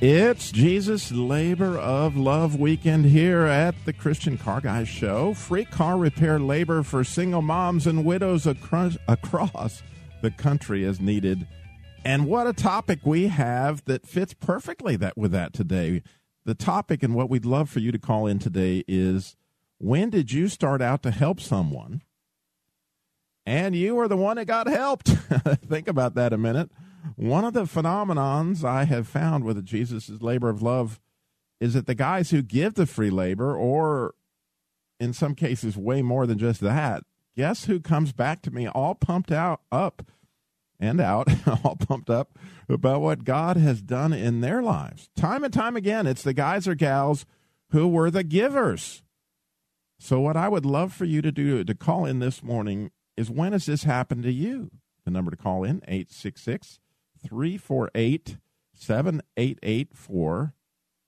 It's Jesus Labor of Love weekend here at the Christian Car Guys Show. Free car repair labor for single moms and widows across the country is needed. And what a topic we have that fits perfectly with that today. The topic and what we'd love for you to call in today is, when did you start out to help someone and you were the one that got helped? Think about that a minute. One of the phenomenons I have found with Jesus' labor of love is that the guys who give the free labor, or in some cases way more than just that, guess who comes back to me all pumped up about what God has done in their lives. Time and time again, it's the guys or gals who were the givers. So what I would love for you to do, to call in this morning, is when has this happened to you? The number to call in, 866 348-7884.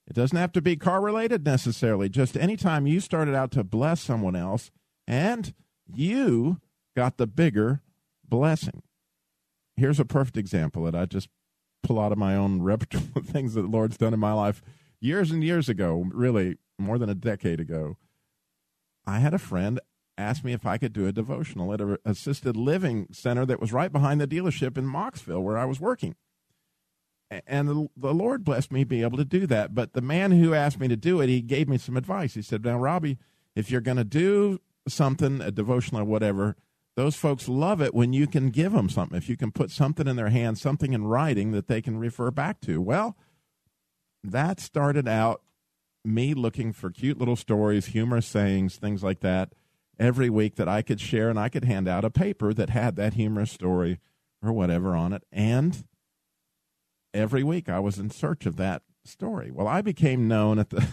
It doesn't have to be car-related necessarily. Just any time you started out to bless someone else and you got the bigger blessing. Here's a perfect example that I just pull out of my own repertoire of things that the Lord's done in my life. Years and years ago, really more than a decade ago, I had a friend asked me if I could do a devotional at an assisted living center that was right behind the dealership in Moxville where I was working. And the Lord blessed me to be able to do that. But the man who asked me to do it, he gave me some advice. He said, now, Robbie, if you're going to do something, a devotional or whatever, those folks love it when you can give them something. If you can put something in their hands, something in writing that they can refer back to. Well, that started out me looking for cute little stories, humorous sayings, things like that, every week that I could share, and I could hand out a paper that had that humorous story or whatever on it. And every week I was in search of that story. Well, I became known at the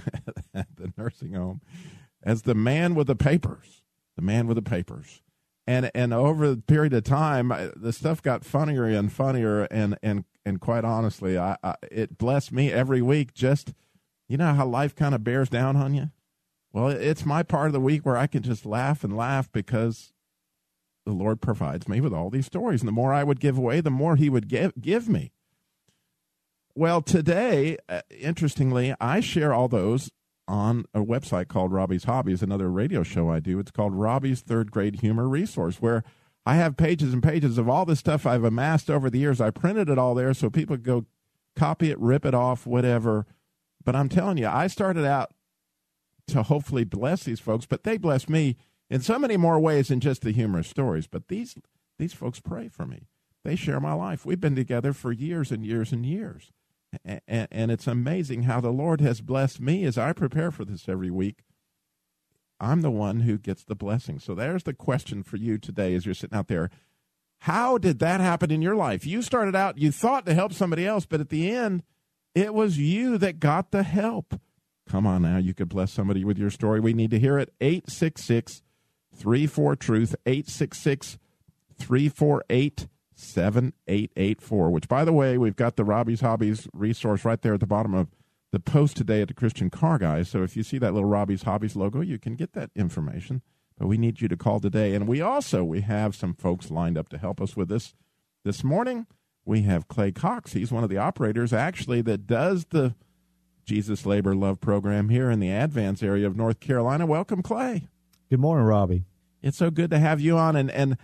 nursing home as the man with the papers, And over the period of time, the stuff got funnier and funnier. And quite honestly, it blessed me every week. Just, you know how life kind of bears down on you? Well, it's my part of the week where I can just laugh and laugh because the Lord provides me with all these stories. And the more I would give away, the more he would give me. Well, today, interestingly, I share all those on a website called Robbie's Hobbies, another radio show I do. It's called Robbie's Third Grade Humor Resource, where I have pages and pages of all the stuff I've amassed over the years. I printed it all there so people could go copy it, rip it off, whatever. But I'm telling you, I started out to hopefully bless these folks, but they bless me in so many more ways than just the humorous stories. But these folks pray for me. They share my life. We've been together for years and years and years. And it's amazing how the Lord has blessed me as I prepare for this every week. I'm the one who gets the blessing. So there's the question for you today as you're sitting out there. How did that happen in your life? You started out, you thought to help somebody else, but at the end, it was you that got the help. Come on now, you could bless somebody with your story. We need to hear it. 866-34-TRUTH, 866-348-7884, which, by the way, we've got the Robbie's Hobbies resource right there at the bottom of the post today at the Christian Car Guys. So if you see that little Robbie's Hobbies logo, you can get that information. But we need you to call today. And we have some folks lined up to help us with this. This morning, we have Clay Cox. He's one of the operators, actually, that does the Jesus Labor Love program here in the Advance area of North Carolina. Welcome, Clay. Good morning, Robbie. It's so good to have you on. And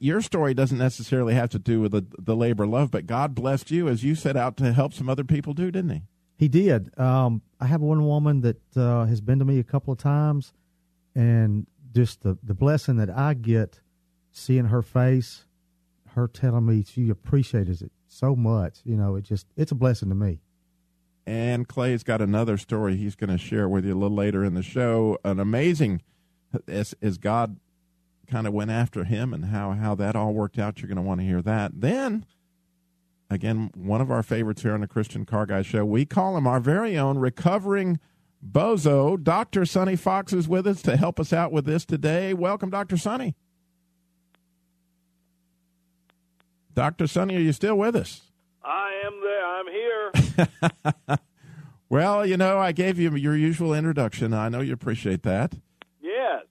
your story doesn't necessarily have to do with the labor love, but God blessed you as you set out to help some other people do, didn't he? He did. I have one woman that has been to me a couple of times, and just the blessing that I get seeing her face, her telling me she appreciates it so much. You know, it's a blessing to me. And Clay's got another story he's going to share with you a little later in the show. An amazing, as God kind of went after him and how that all worked out. You're going to want to hear that. Then again, one of our favorites here on the Christian Car Guy Show. We call him our very own recovering bozo. Dr. Sonny Fox is with us to help us out with this today. Welcome, Dr. Sonny. Dr. Sonny, are you still with us? I am there. I'm here. Well, you know, I gave you your usual introduction. I know you appreciate that. Yes.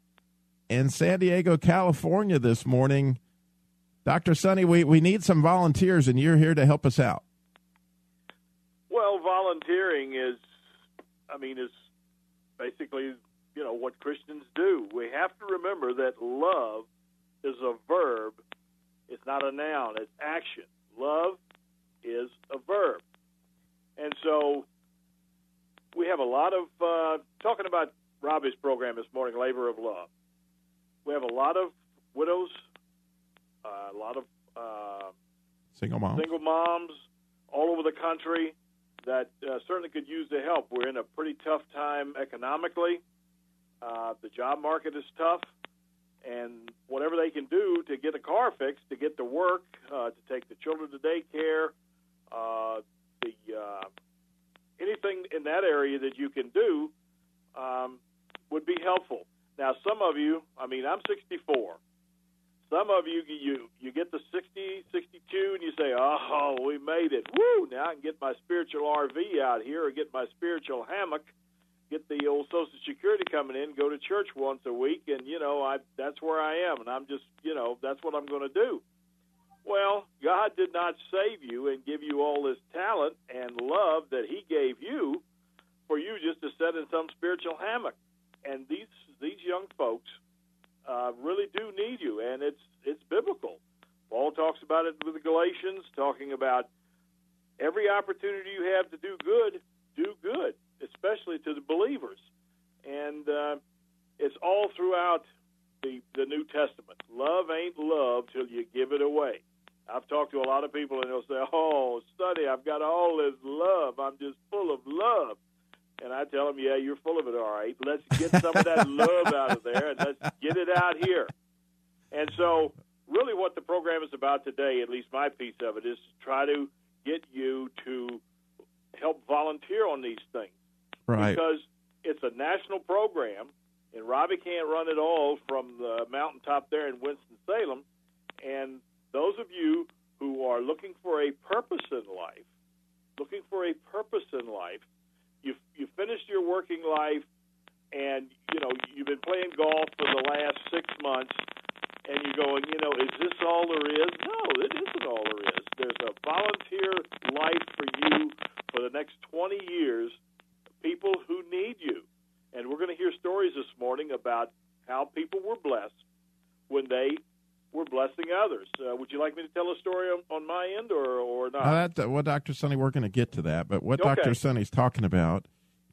In San Diego, California this morning, Dr. Sonny, we need some volunteers, and you're here to help us out. Well, volunteering is, I mean, is basically, you know, what Christians do. We have to remember that love is a verb. It's not a noun. It's action. Love is a verb. And so we have a lot of, talking about Robbie's program this morning, Labor of Love. We have a lot of widows, a lot of single moms all over the country that certainly could use the help. We're in a pretty tough time economically. The job market is tough. And whatever they can do to get a car fixed, to get to work, to take the children to daycare, anything in that area that you can do would be helpful. Now, some of you, I mean, I'm 64. Some of you, you get to 60, 62, and you say, oh, we made it. Woo, now I can get my spiritual RV out here or get my spiritual hammock, get the old Social Security coming in, go to church once a week, and, you know, that's where I am, and I'm just, you know, that's what I'm going to do. Well, God did not save you and give you all this talent and love that he gave you for you just to sit in some spiritual hammock. And these young folks really do need you, and it's biblical. Paul talks about it with the Galatians, talking about every opportunity you have to do good, especially to the believers. And it's all throughout the New Testament. Love ain't love till you give it away. I've talked to a lot of people, and they'll say, oh, Sonny, I've got all this love. I'm just full of love. And I tell them, yeah, you're full of it, all right. Let's get some of that love out of there, and let's get it out here. And so really what the program is about today, at least my piece of it, is to try to get you to help volunteer on these things. Right. Because it's a national program, and Robbie can't run it all from the mountaintop there in Winston-Salem. And those of you who are looking for a purpose in life, you finished your working life, and, you know, you've been playing golf for the last 6 months, and you're going, you know, is this all there is? No, it isn't all there is. There's a volunteer life for you for the next 20 years, people who need you. And we're going to hear stories this morning about how people were blessed when they were blessing others. Would you like me to tell a story on my end or not? Well, Dr. Sonny, we're going to get to that. But what Dr. Sonny's talking about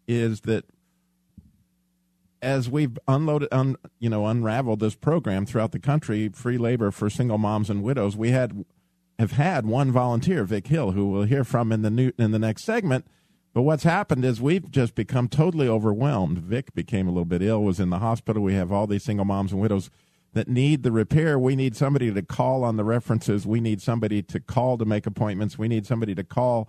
is that as we've unraveled this program throughout the country, free labor for single moms and widows, we have had one volunteer, Vic Hill, who we'll hear from in the next segment. But what's happened is we've just become totally overwhelmed. Vic became a little bit ill, was in the hospital. We have all these single moms and widows that need the repair. We need somebody to call on the references. We need somebody to call to make appointments. We need somebody to call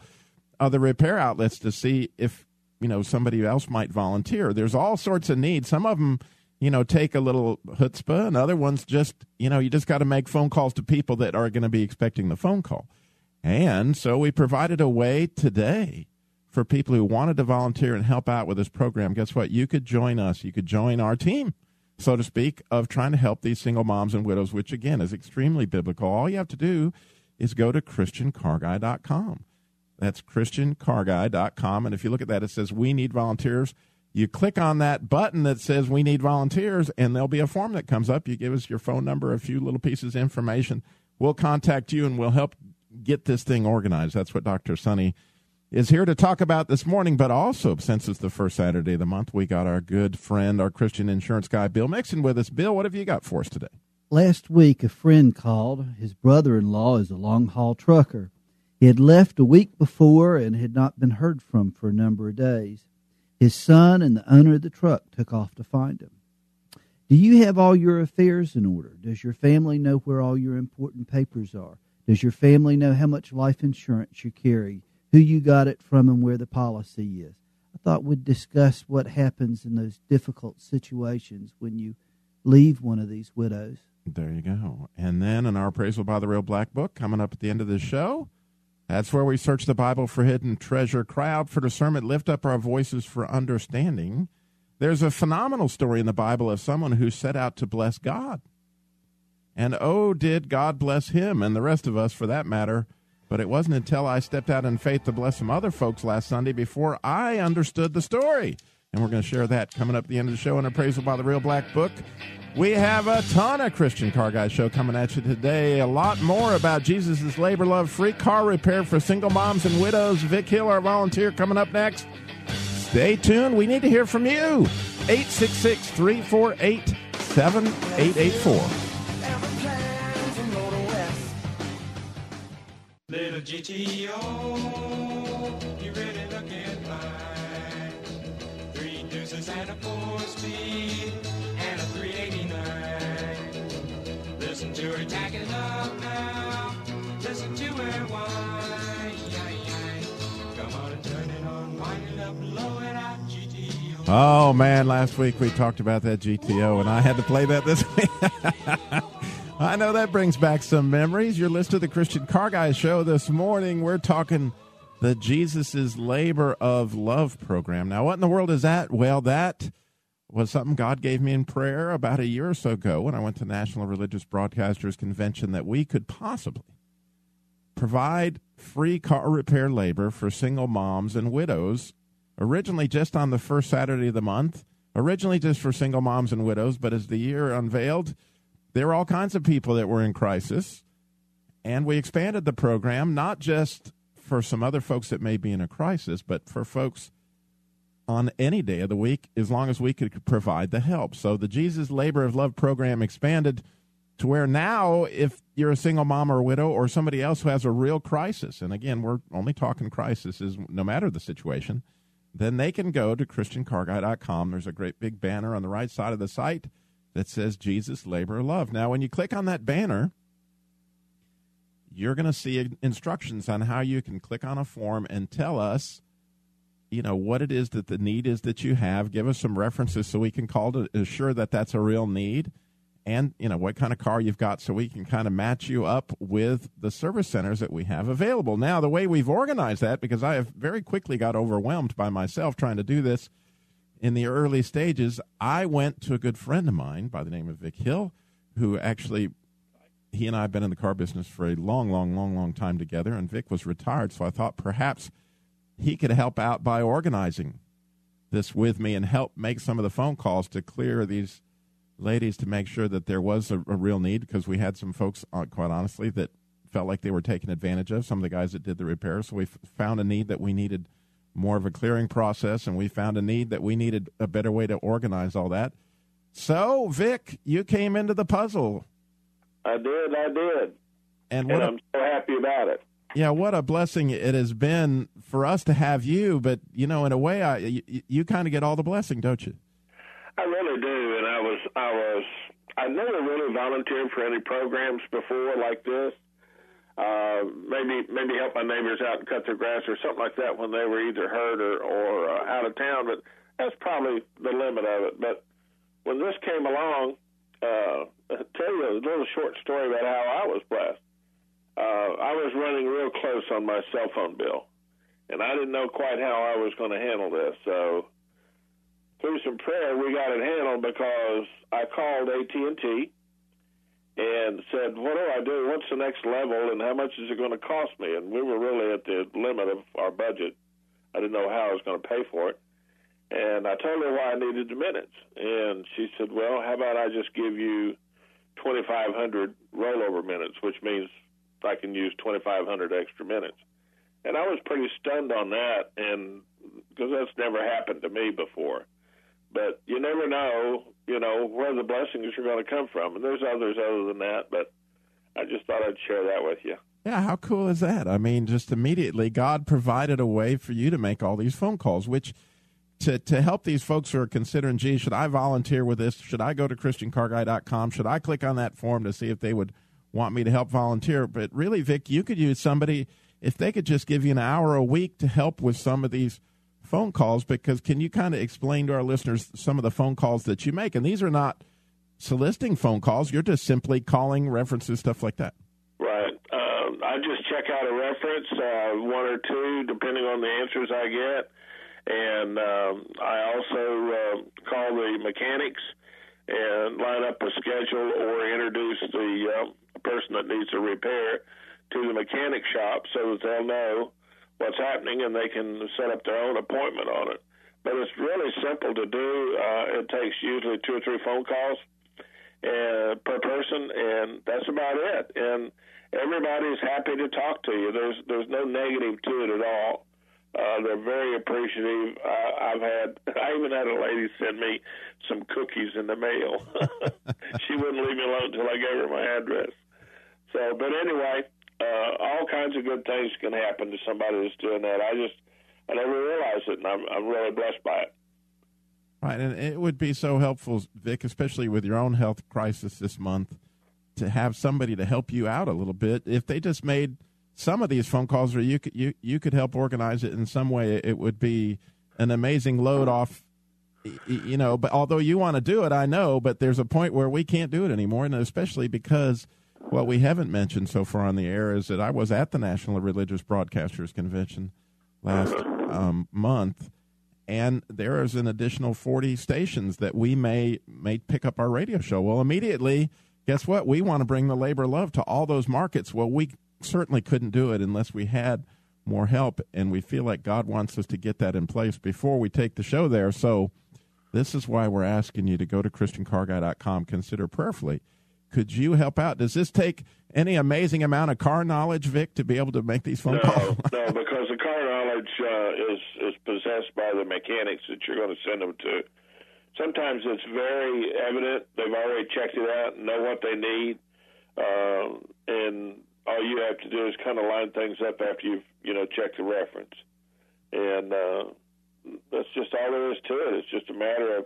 other repair outlets to see if, you know, somebody else might volunteer. There's all sorts of needs. Some of them, you know, take a little chutzpah, and other ones just, you know, you just got to make phone calls to people that are going to be expecting the phone call. And so we provided a way today for people who wanted to volunteer and help out with this program. Guess what? You could join us. You could join our team, so to speak, of trying to help these single moms and widows, which, again, is extremely biblical. All you have to do is go to ChristianCarGuy.com. That's ChristianCarGuy.com. And if you look at that, it says, we need volunteers. You click on that button that says, we need volunteers, and there'll be a form that comes up. You give us your phone number, a few little pieces of information. We'll contact you, and we'll help get this thing organized. That's what Dr. Sonny is here to talk about this morning, but also since it's the first Saturday of the month, we got our good friend, our Christian insurance guy, Bill Mixon, with us. Bill, what have you got for us today? Last week, a friend called. His brother-in-law is a long-haul trucker. He had left a week before and had not been heard from for a number of days. His son and the owner of the truck took off to find him. Do you have all your affairs in order? Does your family know where all your important papers are? Does your family know how much life insurance you carry, who you got it from, and where the policy is? I thought we'd discuss what happens in those difficult situations when you leave one of these widows. There you go. And then in our appraisal by the Real Black Book, coming up at the end of the show, that's where we search the Bible for hidden treasure. Cry out for discernment. Lift up our voices for understanding. There's a phenomenal story in the Bible of someone who set out to bless God. And oh, did God bless him and the rest of us for that matter. But it wasn't until I stepped out in faith to bless some other folks last Sunday before I understood the story. And we're going to share that coming up at the end of the show in Appraisal by the Real Black Book. We have a ton of Christian Car Guy show coming at you today. A lot more about Jesus' labor love, free car repair for single moms and widows. Vic Hill, our volunteer, coming up next. Stay tuned. We need to hear from you. 866-348-7884. Little GTO, you're really looking fine. 3 deuces and a 4-speed and a 389. Listen to her tacking up now. Listen to her whine. Come on and turn it on, wind it up, blow it out, GTO. Oh man, last week we talked about that GTO, and I had to play that this week. I know that brings back some memories. You're listening to the Christian Car Guy Show this morning. We're talking the Jesus' Labor of Love program. Now, what in the world is that? Well, that was something God gave me in prayer about a year or so ago when I went to National Religious Broadcasters Convention, that we could possibly provide free car repair labor for single moms and widows, originally just on the first Saturday of the month, originally just for single moms and widows, but as the year unveiled, there were all kinds of people that were in crisis, and we expanded the program, not just for some other folks that may be in a crisis, but for folks on any day of the week, as long as we could provide the help. So the Jesus Labor of Love program expanded to where now, if you're a single mom or widow or somebody else who has a real crisis, and again, we're only talking crises no matter the situation, then they can go to ChristianCarGuy.com. There's a great big banner on the right side of the site that says Jesus Labor of Love. Now, when you click on that banner, you're going to see instructions on how you can click on a form and tell us, you know, what it is that the need is that you have. Give us some references so we can call to assure that that's a real need. And, you know, what kind of car you've got so we can kind of match you up with the service centers that we have available. Now, the way we've organized that, because I have very quickly got overwhelmed by myself trying to do this, in the early stages, I went to a good friend of mine by the name of Vic Hill, who actually, he and I have been in the car business for a long time together, and Vic was retired, so I thought perhaps he could help out by organizing this with me and help make some of the phone calls to clear these ladies to make sure that there was a real need, because we had some folks, quite honestly, that felt like they were taken advantage of, some of the guys that did the repairs, so we found a need that we needed more of a clearing process, and we found a need that we needed a better way to organize all that. So, Vic, you came into the puzzle. I did. And I'm so happy about it. Yeah, what a blessing it has been for us to have you, but, you know, in a way, you kind of get all the blessing, don't you? I really do, and I never really volunteered for any programs before like this. Maybe help my neighbors out and cut their grass or something like that when they were either hurt or out of town, but that's probably the limit of it. But when this came along, I'll tell you a little short story about how I was blessed. I was running real close on my cell phone bill, and I didn't know quite how I was going to handle this. So through some prayer, we got it handled, because I called AT&T and said, what do I do? What's the next level, and how much is it going to cost me? And we were really at the limit of our budget. I didn't know how I was going to pay for it. And I told her why I needed the minutes. And she said, well, how about I just give you 2,500 rollover minutes, which means I can use 2,500 extra minutes. And I was pretty stunned on that, and because that's never happened to me before. But you never know, you know, where the blessings are going to come from. And there's others other than that, but I just thought I'd share that with you. Yeah, how cool is that? I mean, just immediately God provided a way for you to make all these phone calls, which to help these folks who are considering, gee, should I volunteer with this? Should I go to ChristianCarGuy.com? Should I click on that form to see if they would want me to help volunteer. But really, Vic, you could use somebody, if they could just give you an hour a week to help with some of these phone calls, because can you kind of explain to our listeners some of the phone calls that you make? And these are not soliciting phone calls. You're just simply calling references, stuff like that. Right. I just check out a reference, one or two, depending on the answers I get. And I also call the mechanics and line up a schedule or introduce the person that needs a repair to the mechanic shop so that they'll know what's happening and they can set up their own appointment on it. But it's really simple to do. It takes usually 2 or 3 phone calls per person, and that's about it. And everybody's happy to talk to you. There's no negative to it at all. They're very appreciative. I even had a lady send me some cookies in the mail. She wouldn't leave me alone until I gave her my address. So, but anyway, all kinds of good things can happen to somebody that's doing that. I never realized it, and I'm really blessed by it. Right, and it would be so helpful, Vic, especially with your own health crisis this month, to have somebody to help you out a little bit. If they just made some of these phone calls where you could help organize it in some way, it would be an amazing load off, you know. But although you want to do it, I know, but there's a point where we can't do it anymore, and especially because what we haven't mentioned so far on the air is that I was at the National Religious Broadcasters Convention last month, and there is an additional 40 stations that we may pick up our radio show. Well, immediately, guess what? We want to bring the labor of love to all those markets. Well, we certainly couldn't do it unless we had more help, and we feel like God wants us to get that in place before we take the show there. So this is why we're asking you to go to ChristianCarGuy.com, consider prayerfully. Could you help out? Does this take any amazing amount of car knowledge, Vic, to be able to make these phone calls? No, because the car knowledge is possessed by the mechanics that you're going to send them to. Sometimes it's very evident. They've already checked it out and know what they need, and all you have to do is kind of line things up after you've checked the reference. And that's just all there is to it. It's just a matter of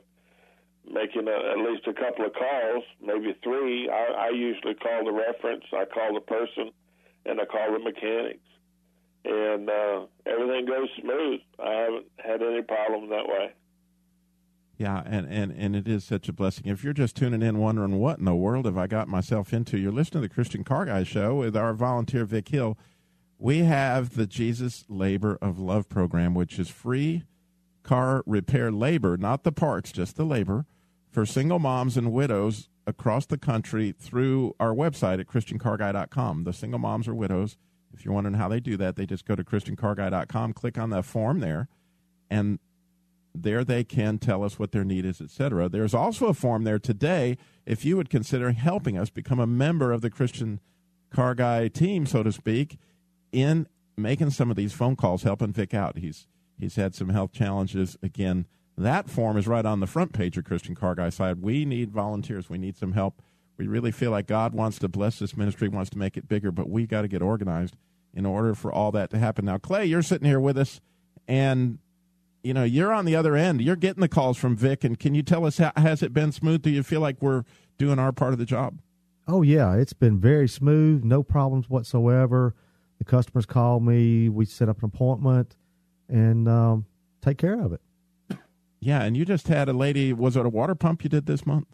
making at least a couple of calls, maybe 3. I usually call the reference, I call the person, and I call the mechanics. And everything goes smooth. I haven't had any problem that way. Yeah, and it is such a blessing. If you're just tuning in wondering what in the world have I got myself into, you're listening to the Christian Car Guy Show with our volunteer Vic Hill. We have the Jesus Labor of Love program, which is free car repair labor, not the parts, just the labor, for single moms and widows across the country through our website at ChristianCarGuy.com. The single moms or widows, if you're wondering how they do that, they just go to ChristianCarGuy.com, click on that form there, and there they can tell us what their need is, etc. There's also a form there today if you would consider helping us become a member of the Christian Car Guy team, so to speak, in making some of these phone calls, helping Vic out. He's had some health challenges. Again, that form is right on the front page of Christian Car Guy side. We need volunteers. We need some help. We really feel like God wants to bless this ministry, wants to make it bigger, but we got to get organized in order for all that to happen. Now, Clay, you're sitting here with us, and you know, you're on the other end. You're getting the calls from Vic, and can you tell us, has it been smooth? Do you feel like we're doing our part of the job? Oh, yeah. It's been very smooth, no problems whatsoever. The customers call me. We set up an appointment and take care of it. Yeah, and you just had a lady, was it a water pump you did this month?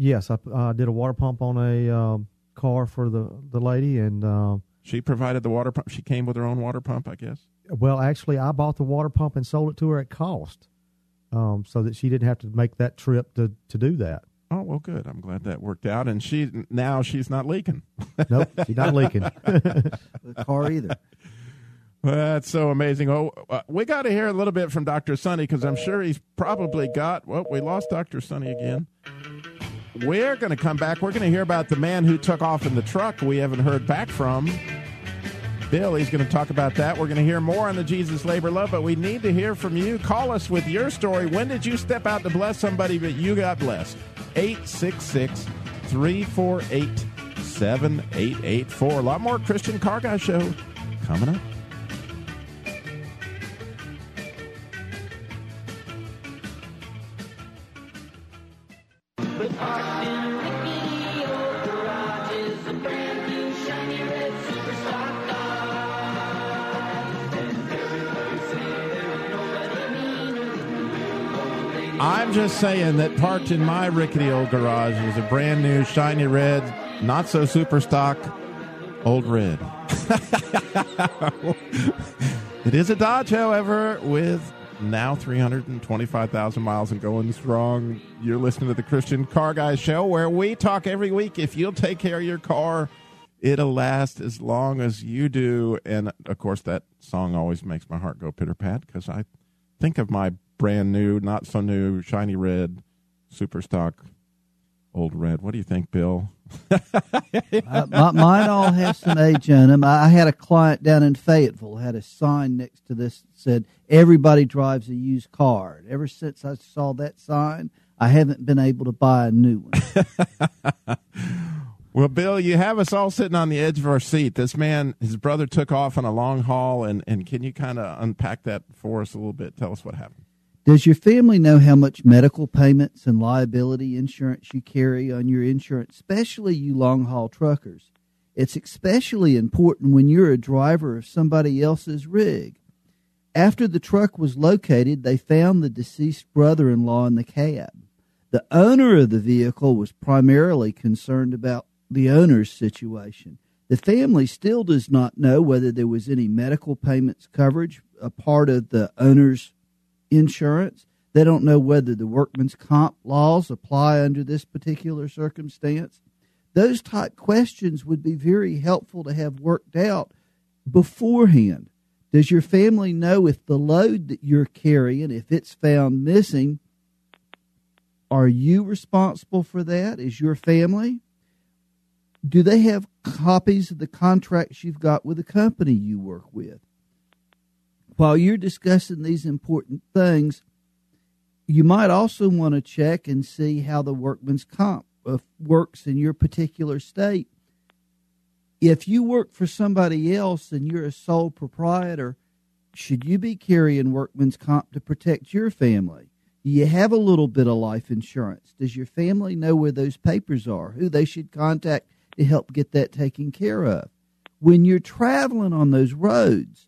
Yes, I did a water pump on a car for the lady. And she provided the water pump? She came with her own water pump, I guess? Well, actually, I bought the water pump and sold it to her at cost so that she didn't have to make that trip to do that. Oh, well, good. I'm glad that worked out. And she's not leaking. Nope, she's not leaking. The car either. Well, that's so amazing. Oh, we got to hear a little bit from Dr. Sonny because I'm sure he's probably got, well, we lost Dr. Sonny again. We're going to come back. We're going to hear about the man who took off in the truck we haven't heard back from. Bill, he's going to talk about that. We're going to hear more on the Jesus Labor Love, but we need to hear from you. Call us with your story. When did you step out to bless somebody, but you got blessed? 866-348-7884. A lot more Christian Car Guy Show coming up. With Austin, Ricky, Old Garages. I'm just saying that parked in my rickety old garage is a brand new, shiny red, not so super stock, old red. It is a Dodge, however, with now 325,000 miles and going strong. You're listening to the Christian Car Guys Show, where we talk every week. If you'll take care of your car, it'll last as long as you do. And, of course, that song always makes my heart go pitter-pat because I think of my brand new, not so new, shiny red, super stock, old red. What do you think, Bill? Mine all has some age in them. I had a client down in Fayetteville had a sign next to this that said, everybody drives a used car. And ever since I saw that sign, I haven't been able to buy a new one. Well, Bill, you have us all sitting on the edge of our seat. This man, his brother took off on a long haul, and can you kind of unpack that for us a little bit? Tell us what happened. Does your family know how much medical payments and liability insurance you carry on your insurance, especially you long-haul truckers? It's especially important when you're a driver of somebody else's rig. After the truck was located, they found the deceased brother-in-law in the cab. The owner of the vehicle was primarily concerned about the owner's situation. The family still does not know whether there was any medical payments coverage, a part of the owner's insurance. They don't know whether the workman's comp laws apply under this particular circumstance. Those type questions would be very helpful to have worked out beforehand. Does your family know if the load that you're carrying, if it's found missing, are you responsible for that? Is your family? Do they have copies of the contracts you've got with the company you work with? While you're discussing these important things, you might also want to check and see how the workman's comp works in your particular state. If you work for somebody else and you're a sole proprietor, should you be carrying workman's comp to protect your family? You have a little bit of life insurance. Does your family know where those papers are, who they should contact to help get that taken care of? When you're traveling on those roads,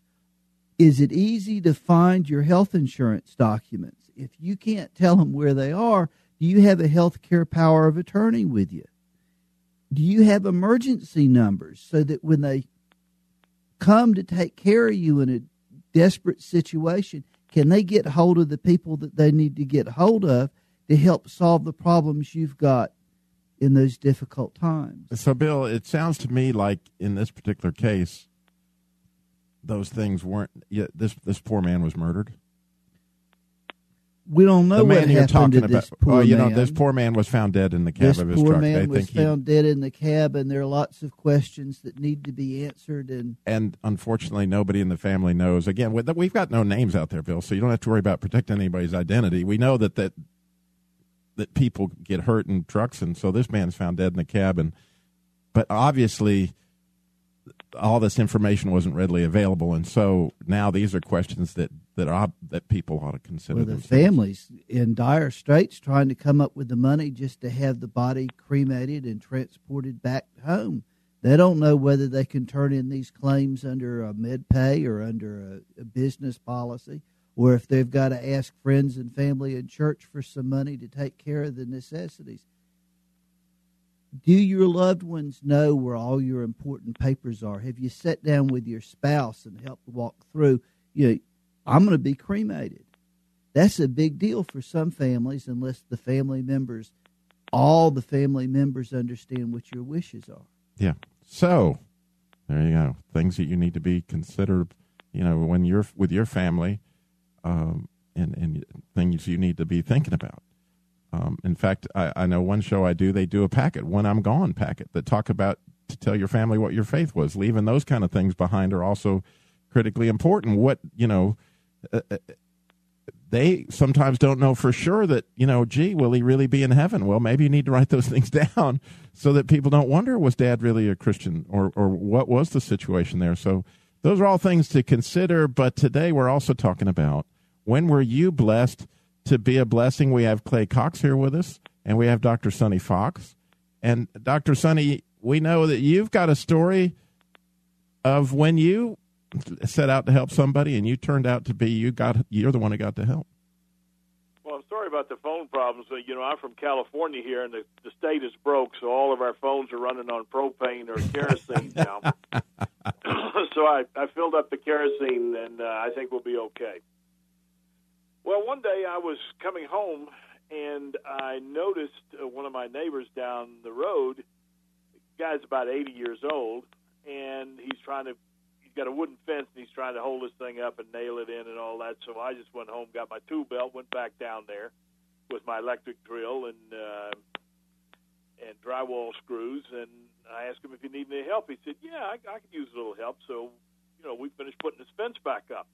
is it easy to find your health insurance documents? If you can't tell them where they are, do you have a health care power of attorney with you? Do you have emergency numbers so that when they come to take care of you in a desperate situation, can they get hold of the people that they need to get hold of to help solve the problems you've got in those difficult times? So, Bill, it sounds to me like in this particular case, those things weren't. This poor man was murdered. We don't know the man what you're happened talking to this about. Poor you man. Know, this poor man was found dead in the cab of his truck. This poor man was found dead in the cab, and there are lots of questions that need to be answered. And unfortunately, nobody in the family knows. Again, we've got no names out there, Bill, so you don't have to worry about protecting anybody's identity. We know that people get hurt in trucks, and so this man's found dead in the cab. But obviously, all this information wasn't readily available, and so now these are questions that people ought to consider. Well, the families in dire straits trying to come up with the money just to have the body cremated and transported back home. They don't know whether they can turn in these claims under a MedPay or under a business policy, or if they've got to ask friends and family and church for some money to take care of the necessities. Do your loved ones know where all your important papers are? Have you sat down with your spouse and helped walk through, I'm going to be cremated? That's a big deal for some families unless all the family members understand what your wishes are. Yeah. So there you go. Things that you need to be considered, when you're with your family, and things you need to be thinking about. In fact, I know one show I do, they do a packet, When I'm Gone packet, that talk about to tell your family what your faith was. Leaving those kind of things behind are also critically important. They sometimes don't know for sure that, will he really be in heaven? Well, maybe you need to write those things down so that people don't wonder, was Dad really a Christian, or what was the situation there? So those are all things to consider. But today we're also talking about, when were you blessed to be a blessing? We have Clay Cox here with us, and we have Dr. Sonny Fox. And Dr. Sonny, we know that you've got a story of when you set out to help somebody and you turned out to be, you're the one who got the help. Well, I'm sorry about the phone problems. You know, I'm from California here, and the state is broke, so all of our phones are running on propane or kerosene now. So I filled up the kerosene, and I think we'll be okay. Well, one day I was coming home, and I noticed one of my neighbors down the road. The guy's about 80 years old, and he's got a wooden fence, and he's trying to hold this thing up and nail it in and all that. So I just went home, got my tool belt, went back down there with my electric drill and drywall screws, and I asked him if he needed any help. He said, yeah, I could use a little help. So, you know, we finished putting this fence back up.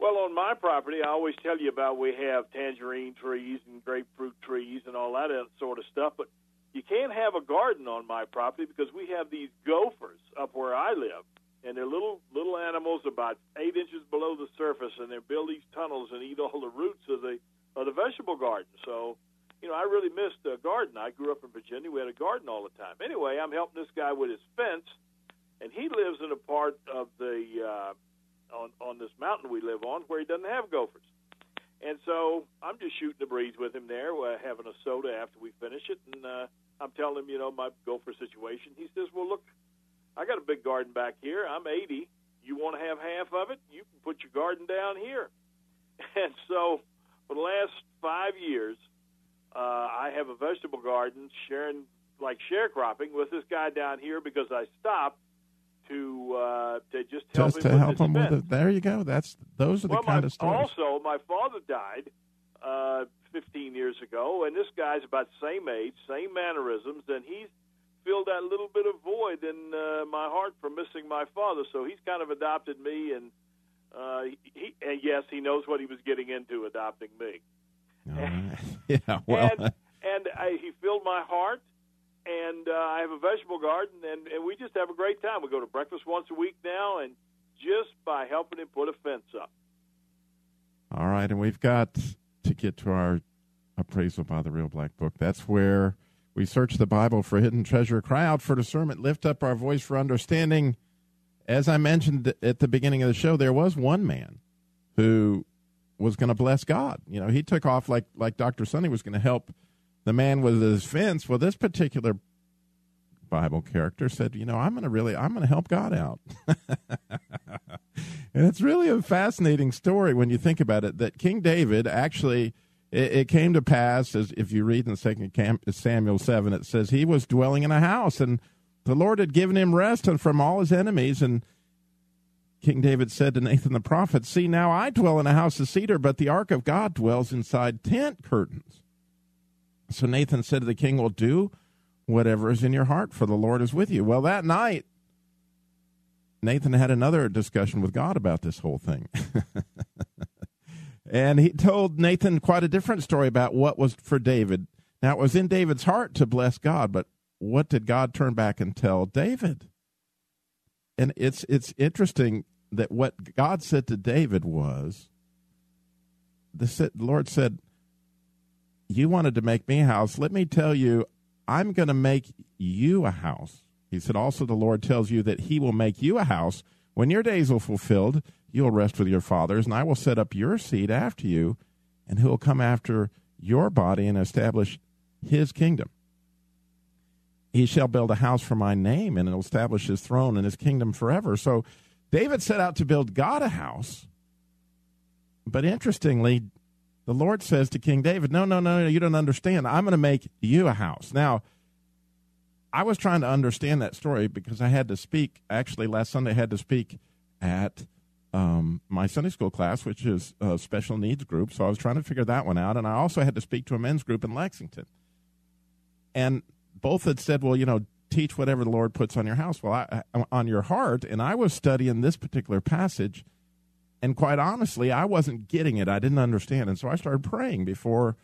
Well, on my property, I always tell you about we have tangerine trees and grapefruit trees and all that sort of stuff, but you can't have a garden on my property because we have these gophers up where I live, and they're little animals about 8 inches below the surface, and they build these tunnels and eat all the roots of the vegetable garden. So, you know, I really missed a garden. I grew up in Virginia. We had a garden all the time. Anyway, I'm helping this guy with his fence, and he lives in a part of the on this mountain we live on where he doesn't have gophers. And so I'm just shooting the breeze with him there. We're having a soda after we finish it, and I'm telling him, you know, my gopher situation. He says, well, look, I got a big garden back here. I'm 80. You want to have half of it? You can put your garden down here. And so for the last 5 years, I have a vegetable garden sharing, like sharecropping with this guy down here because I stopped to just help him with it. There you go. Those are the kind of stories. Also, my father died 15 years ago, and this guy's about the same age, same mannerisms, and he's filled that little bit of void in my heart from missing my father. So he's kind of adopted me, and yes, he knows what he was getting into adopting me. Yeah, well, he filled my heart. And I have a vegetable garden, and we just have a great time. We go to breakfast once a week now, and just by helping him put a fence up. All right, and we've got to get to our appraisal by the Real Black Book. That's where we search the Bible for hidden treasure, cry out for discernment, lift up our voice for understanding. As I mentioned at the beginning of the show, there was one man who was going to bless God. You know, he took off like Dr. Sonny was going to help the man with his fence. Well, this particular Bible character said, you know, I'm going to help God out. And it's really a fascinating story when you think about it, that King David actually, it came to pass, as if you read in 2 Samuel 7, it says he was dwelling in a house, and the Lord had given him rest from all his enemies. And King David said to Nathan the prophet, see, now I dwell in a house of cedar, but the ark of God dwells inside tent curtains. So Nathan said to the king, well, do whatever is in your heart, for the Lord is with you. Well, that night, Nathan had another discussion with God about this whole thing. And he told Nathan quite a different story about what was for David. Now, it was in David's heart to bless God, but what did God turn back and tell David? And it's interesting that what God said to David was, the Lord said, you wanted to make me a house. Let me tell you, I'm going to make you a house. He said, also the Lord tells you that he will make you a house. When your days are fulfilled, you will rest with your fathers, and I will set up your seed after you, and he will come after your body and establish his kingdom. He shall build a house for my name, and it will establish his throne and his kingdom forever. So David set out to build God a house, but interestingly, the Lord says to King David, no, you don't understand. I'm going to make you a house. Now, I was trying to understand that story because I had to speak, actually last Sunday I had to speak at my Sunday school class, which is a special needs group, so I was trying to figure that one out, and I also had to speak to a men's group in Lexington. And both had said, well, you know, teach whatever the Lord puts on your house, on your heart, and I was studying this particular passage. And quite honestly, I wasn't getting it. I didn't understand. And so I started praying before,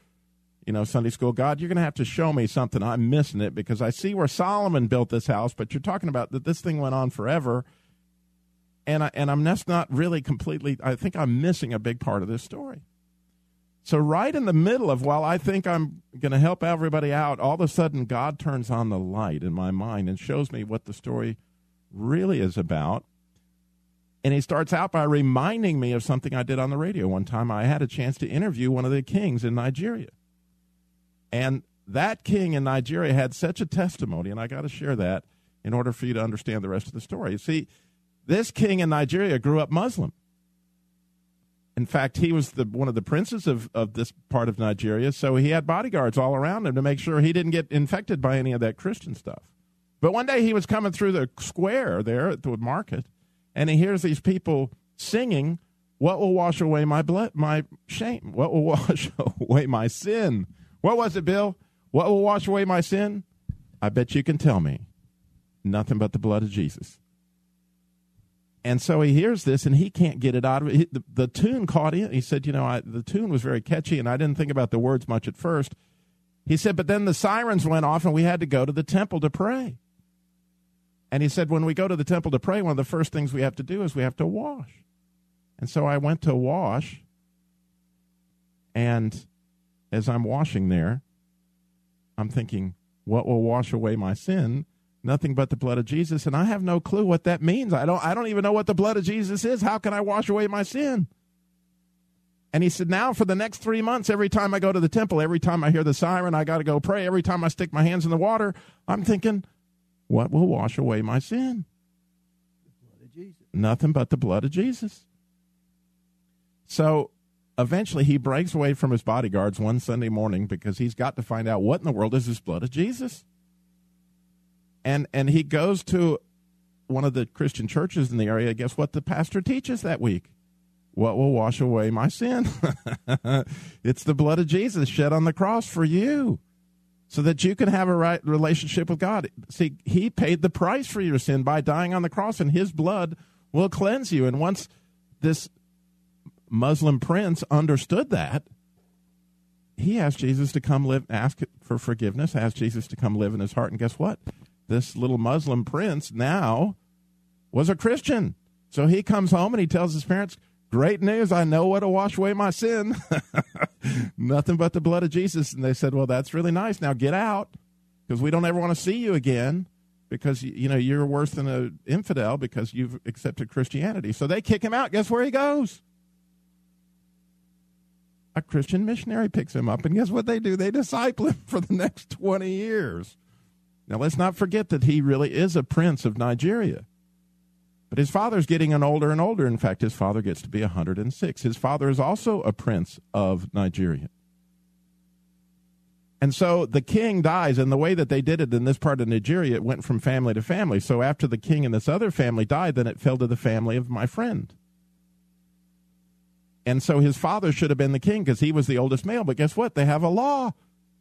you know, Sunday school. God, you're going to have to show me something. I'm missing it because I see where Solomon built this house, but you're talking about that this thing went on forever. And I'm just not really completely, I think I'm missing a big part of this story. So right in the middle of, while I think I'm going to help everybody out, all of a sudden God turns on the light in my mind and shows me what the story really is about. And he starts out by reminding me of something I did on the radio one time. I had a chance to interview one of the kings in Nigeria. And that king in Nigeria had such a testimony, and I got to share that in order for you to understand the rest of the story. You see, this king in Nigeria grew up Muslim. In fact, he was one of the princes of this part of Nigeria, so he had bodyguards all around him to make sure he didn't get infected by any of that Christian stuff. But one day he was coming through the square there at the market, and he hears these people singing, "What will wash away my blood, my shame? What will wash away my sin?" What was it, Bill? What will wash away my sin? I bet you can tell me. Nothing but the blood of Jesus. And so he hears this, and he can't get it out of it. The tune caught in. He said, the tune was very catchy, and I didn't think about the words much at first. He said, but then the sirens went off, and we had to go to the temple to pray. And he said, when we go to the temple to pray, one of the first things we have to do is we have to wash. And so I went to wash, and as I'm washing there, I'm thinking, what will wash away my sin? Nothing but the blood of Jesus, and I have no clue what that means. I don't even know what the blood of Jesus is. How can I wash away my sin? And he said, now for the next 3 months, every time I go to the temple, every time I hear the siren, I got to go pray. Every time I stick my hands in the water, I'm thinking, what will wash away my sin? The blood of Jesus. Nothing but the blood of Jesus. So eventually he breaks away from his bodyguards one Sunday morning because he's got to find out what in the world is this blood of Jesus. And he goes to one of the Christian churches in the area. Guess what the pastor teaches that week? What will wash away my sin? It's the blood of Jesus shed on the cross for you so that you can have a right relationship with God. See, he paid the price for your sin by dying on the cross, and his blood will cleanse you. And once this Muslim prince understood that, he asked Jesus to come live, ask for forgiveness, asked Jesus to come live in his heart. And guess what? This little Muslim prince now was a Christian. So he comes home and he tells his parents, great news, I know what to wash away my sin. Nothing but the blood of Jesus. And they said, well, that's really nice. Now get out, because we don't ever want to see you again, because you're worse than an infidel because you've accepted Christianity. So they kick him out. Guess where he goes? A Christian missionary picks him up, and guess what they do? They disciple him for the next 20 years. Now, let's not forget that he really is a prince of Nigeria. But his father's getting older and older. In fact, his father gets to be 106. His father is also a prince of Nigeria. And so the king dies, and the way that they did it in this part of Nigeria, it went from family to family. So after the king and this other family died, then it fell to the family of my friend. And so his father should have been the king because he was the oldest male. But guess what? They have a law.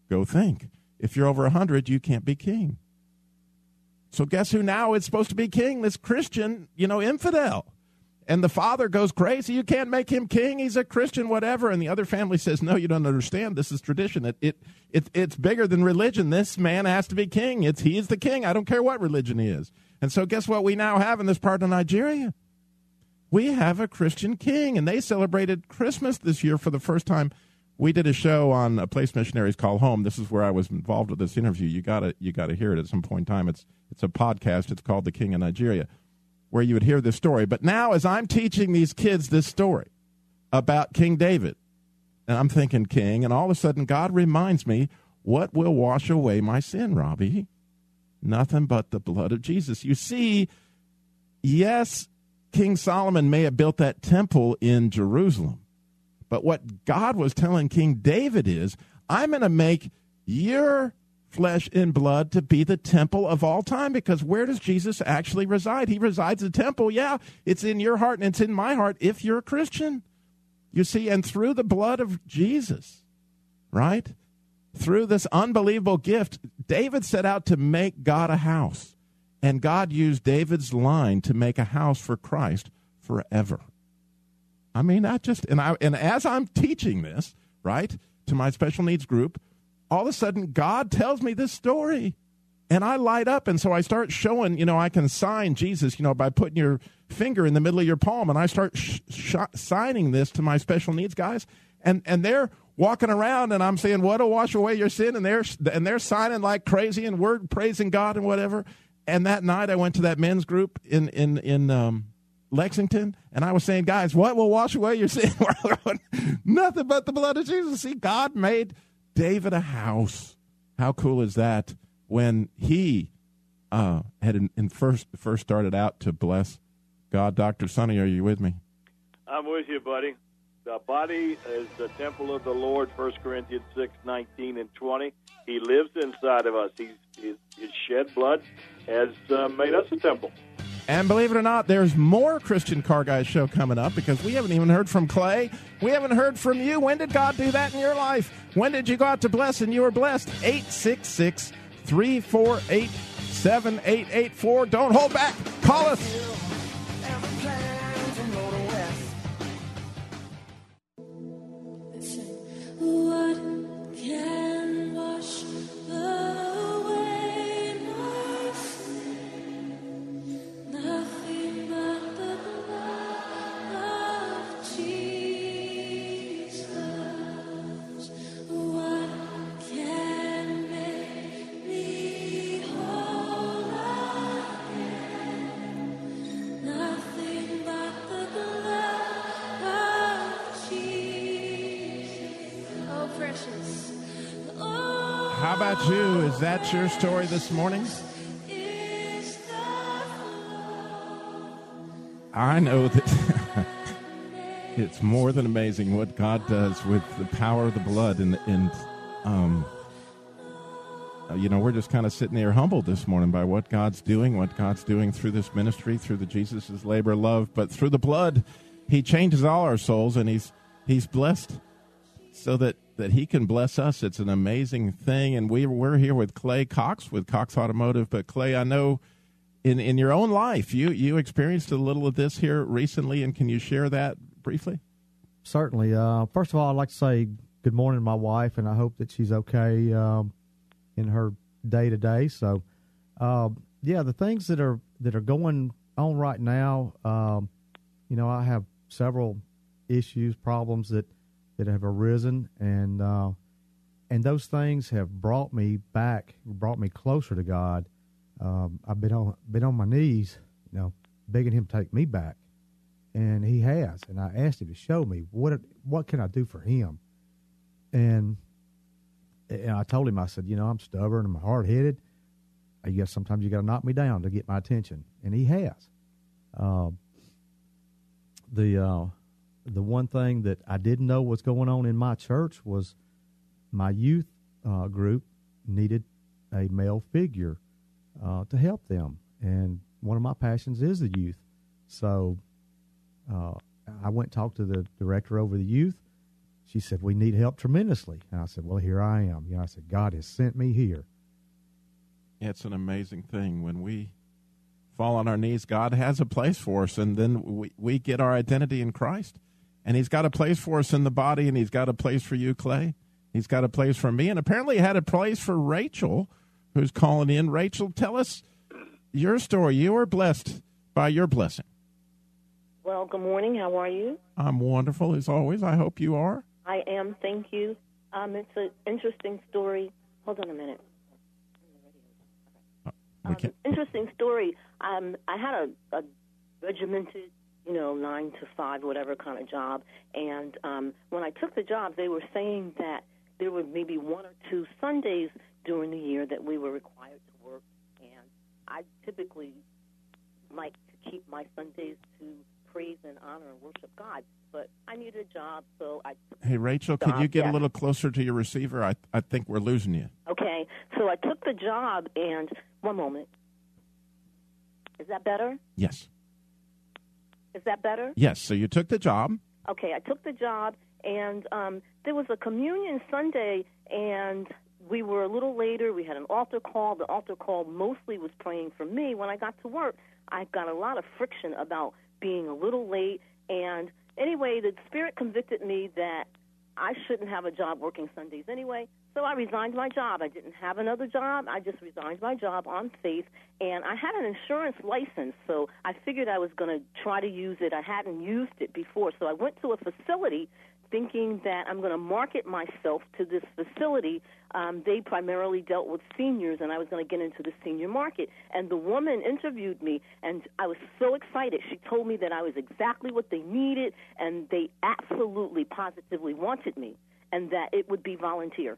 Go think. If you're over 100, you can't be king. So guess who now is supposed to be king? This Christian, infidel. And the father goes crazy. You can't make him king. He's a Christian, whatever. And the other family says, no, you don't understand. This is tradition. It's bigger than religion. This man has to be king. He is the king. I don't care what religion he is. And so guess what we now have in this part of Nigeria? We have a Christian king, and they celebrated Christmas this year for the first time. We did a show on A Place Missionaries Call Home. This is where I was involved with this interview. You gotta hear it at some point in time. It's a podcast. It's called The King of Nigeria, where you would hear this story. But now as I'm teaching these kids this story about King David, and I'm thinking king, and all of a sudden God reminds me, what will wash away my sin, Robbie? Nothing but the blood of Jesus. You see, yes, King Solomon may have built that temple in Jerusalem, but what God was telling King David is, I'm going to make your flesh and blood to be the temple of all time, because where does Jesus actually reside? He resides in the temple. Yeah, it's in your heart and it's in my heart if you're a Christian. You see, and through the blood of Jesus, right, through this unbelievable gift, David set out to make God a house. And God used David's line to make a house for Christ forever. I mean, as I'm teaching this, right, to my special needs group, all of a sudden God tells me this story, and I light up, and so I start showing, I can sign Jesus, by putting your finger in the middle of your palm, and I start signing this to my special needs guys, and they're walking around, and I'm saying, what'll wash away your sin? And they're signing like crazy, and we're praising God and whatever. And that night I went to that men's group in Lexington, and I was saying, guys, what will wash away your sin? Nothing but the blood of Jesus. See, God made David a house. How cool is that? When he first started out to bless God. Dr. Sonny, are you with me? I'm with you, buddy. The body is the temple of the Lord, 1 Corinthians 6:19 and 20. He lives inside of us. His shed blood has made us a temple. And believe it or not, there's more Christian Car Guys show coming up because we haven't even heard from Clay. We haven't heard from you. When did God do that in your life? When did you go out to bless and you were blessed? 866-348-7884. Don't hold back. Call us. What can wash away my sin? Nothing but the blood of Jesus. What can make me whole again? Nothing but the blood of Jesus. Oh, precious. Oh, how about you? Is that your story this morning? I know that it's more than amazing what God does with the power of the blood. And we're just kind of sitting here humbled this morning by what God's doing through this ministry, through the Jesus' labor of love. But through the blood, he changes all our souls, and he's blessed so that he can bless us. It's an amazing thing. And we're here with Clay Cox with Cox Automotive. But Clay, I know in your own life, you experienced a little of this here recently. And can you share that briefly? Certainly. First of all, I'd like to say good morning to my wife, and I hope that she's okay in her day to day. So the things that are going on right now, I have several issues, problems that have arisen, and those things have brought me closer to God. I've been on my knees, begging him to take me back, and he has. And I asked him to show me what can I do for him. And I told him, I said, I'm stubborn, I'm hard headed. I guess sometimes you got to knock me down to get my attention, and he has. The one thing that I didn't know was going on in my church was my youth group needed a male figure to help them. And one of my passions is the youth. So I went and talked to the director over the youth. She said, we need help tremendously. And I said, well, here I am. I said, God has sent me here. It's an amazing thing when we fall on our knees. God has a place for us, and then we get our identity in Christ. And he's got a place for us in the body, and he's got a place for you, Clay. He's got a place for me, and apparently had a place for Rachel, who's calling in. Rachel, tell us your story. You were blessed by your blessing. Well, good morning. How are you? I'm wonderful, as always. I hope you are. I am. Thank you. It's an interesting story. Hold on a minute. Interesting story. I had a regimented, 9 to 5, whatever kind of job. And when I took the job, they were saying that there were maybe 1 or 2 Sundays during the year that we were required to work. And I typically like to keep my Sundays to praise and honor and worship God. But I needed a job, so I took the job. Hey, Rachel, can you get a little closer to your receiver? I think we're losing you. Okay. So I took the job, and one moment. Is that better? Yes. Is that better? Yes. So you took the job. Okay, I took the job, and there was a communion Sunday, and we were a little later. We had an altar call. The altar call mostly was praying for me. When I got to work, I got a lot of friction about being a little late. And anyway, the Spirit convicted me that I shouldn't have a job working Sundays anyway. So I resigned my job. I didn't have another job. I just resigned my job on faith, and I had an insurance license, so I figured I was going to try to use it. I hadn't used it before, so I went to a facility thinking that I'm going to market myself to this facility. They primarily dealt with seniors, and I was going to get into the senior market. And the woman interviewed me, and I was so excited. She told me that I was exactly what they needed, and they absolutely, positively wanted me, and that it would be volunteer.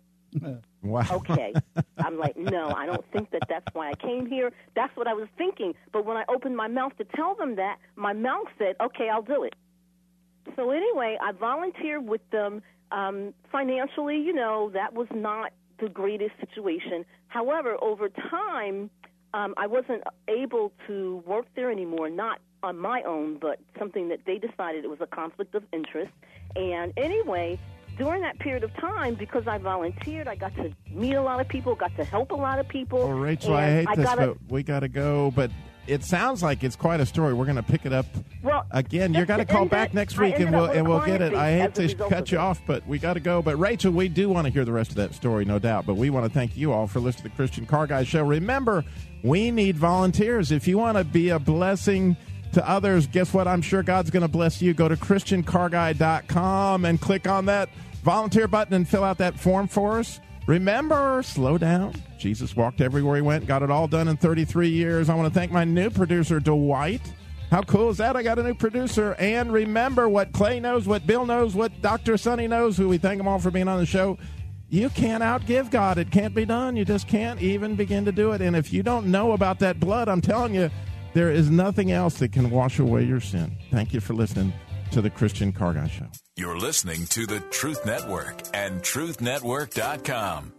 Wow. Okay. I'm like, no, I don't think that that's why I came here. That's what I was thinking. But when I opened my mouth to tell them that, my mouth said, okay, I'll do it. So anyway, I volunteered with them. Financially, you know, that was not the greatest situation. However, over time, I wasn't able to work there anymore, not on my own, but something that they decided it was a conflict of interest. And anyway, during that period of time, because I volunteered, I got to meet a lot of people, got to help a lot of people. Well, Rachel, I hate this, but we got to go. But it sounds like it's quite a story. We're going to pick it up again. You're going to call back next week, and we'll get it. I hate to cut you off, but we got to go. But, Rachel, we do want to hear the rest of that story, no doubt. But we want to thank you all for listening to the Christian Car Guys Show. Remember, we need volunteers. If you want to be a blessing to others, guess what? I'm sure God's going to bless you. Go to ChristianCarGuy.com and click on that volunteer button and fill out that form for us. Remember, slow down. Jesus walked everywhere he went, got it all done in 33 years. I want to thank my new producer, Dwight. How cool is that? I got a new producer. And remember what Clay knows, what Bill knows, what Dr. Sonny knows, who we thank them all for being on the show. You can't outgive God. It can't be done. You just can't even begin to do it. And if you don't know about that blood, I'm telling you, there is nothing else that can wash away your sin. Thank you for listening to the Christian Car Guy Show. You're listening to the Truth Network and truthnetwork.com.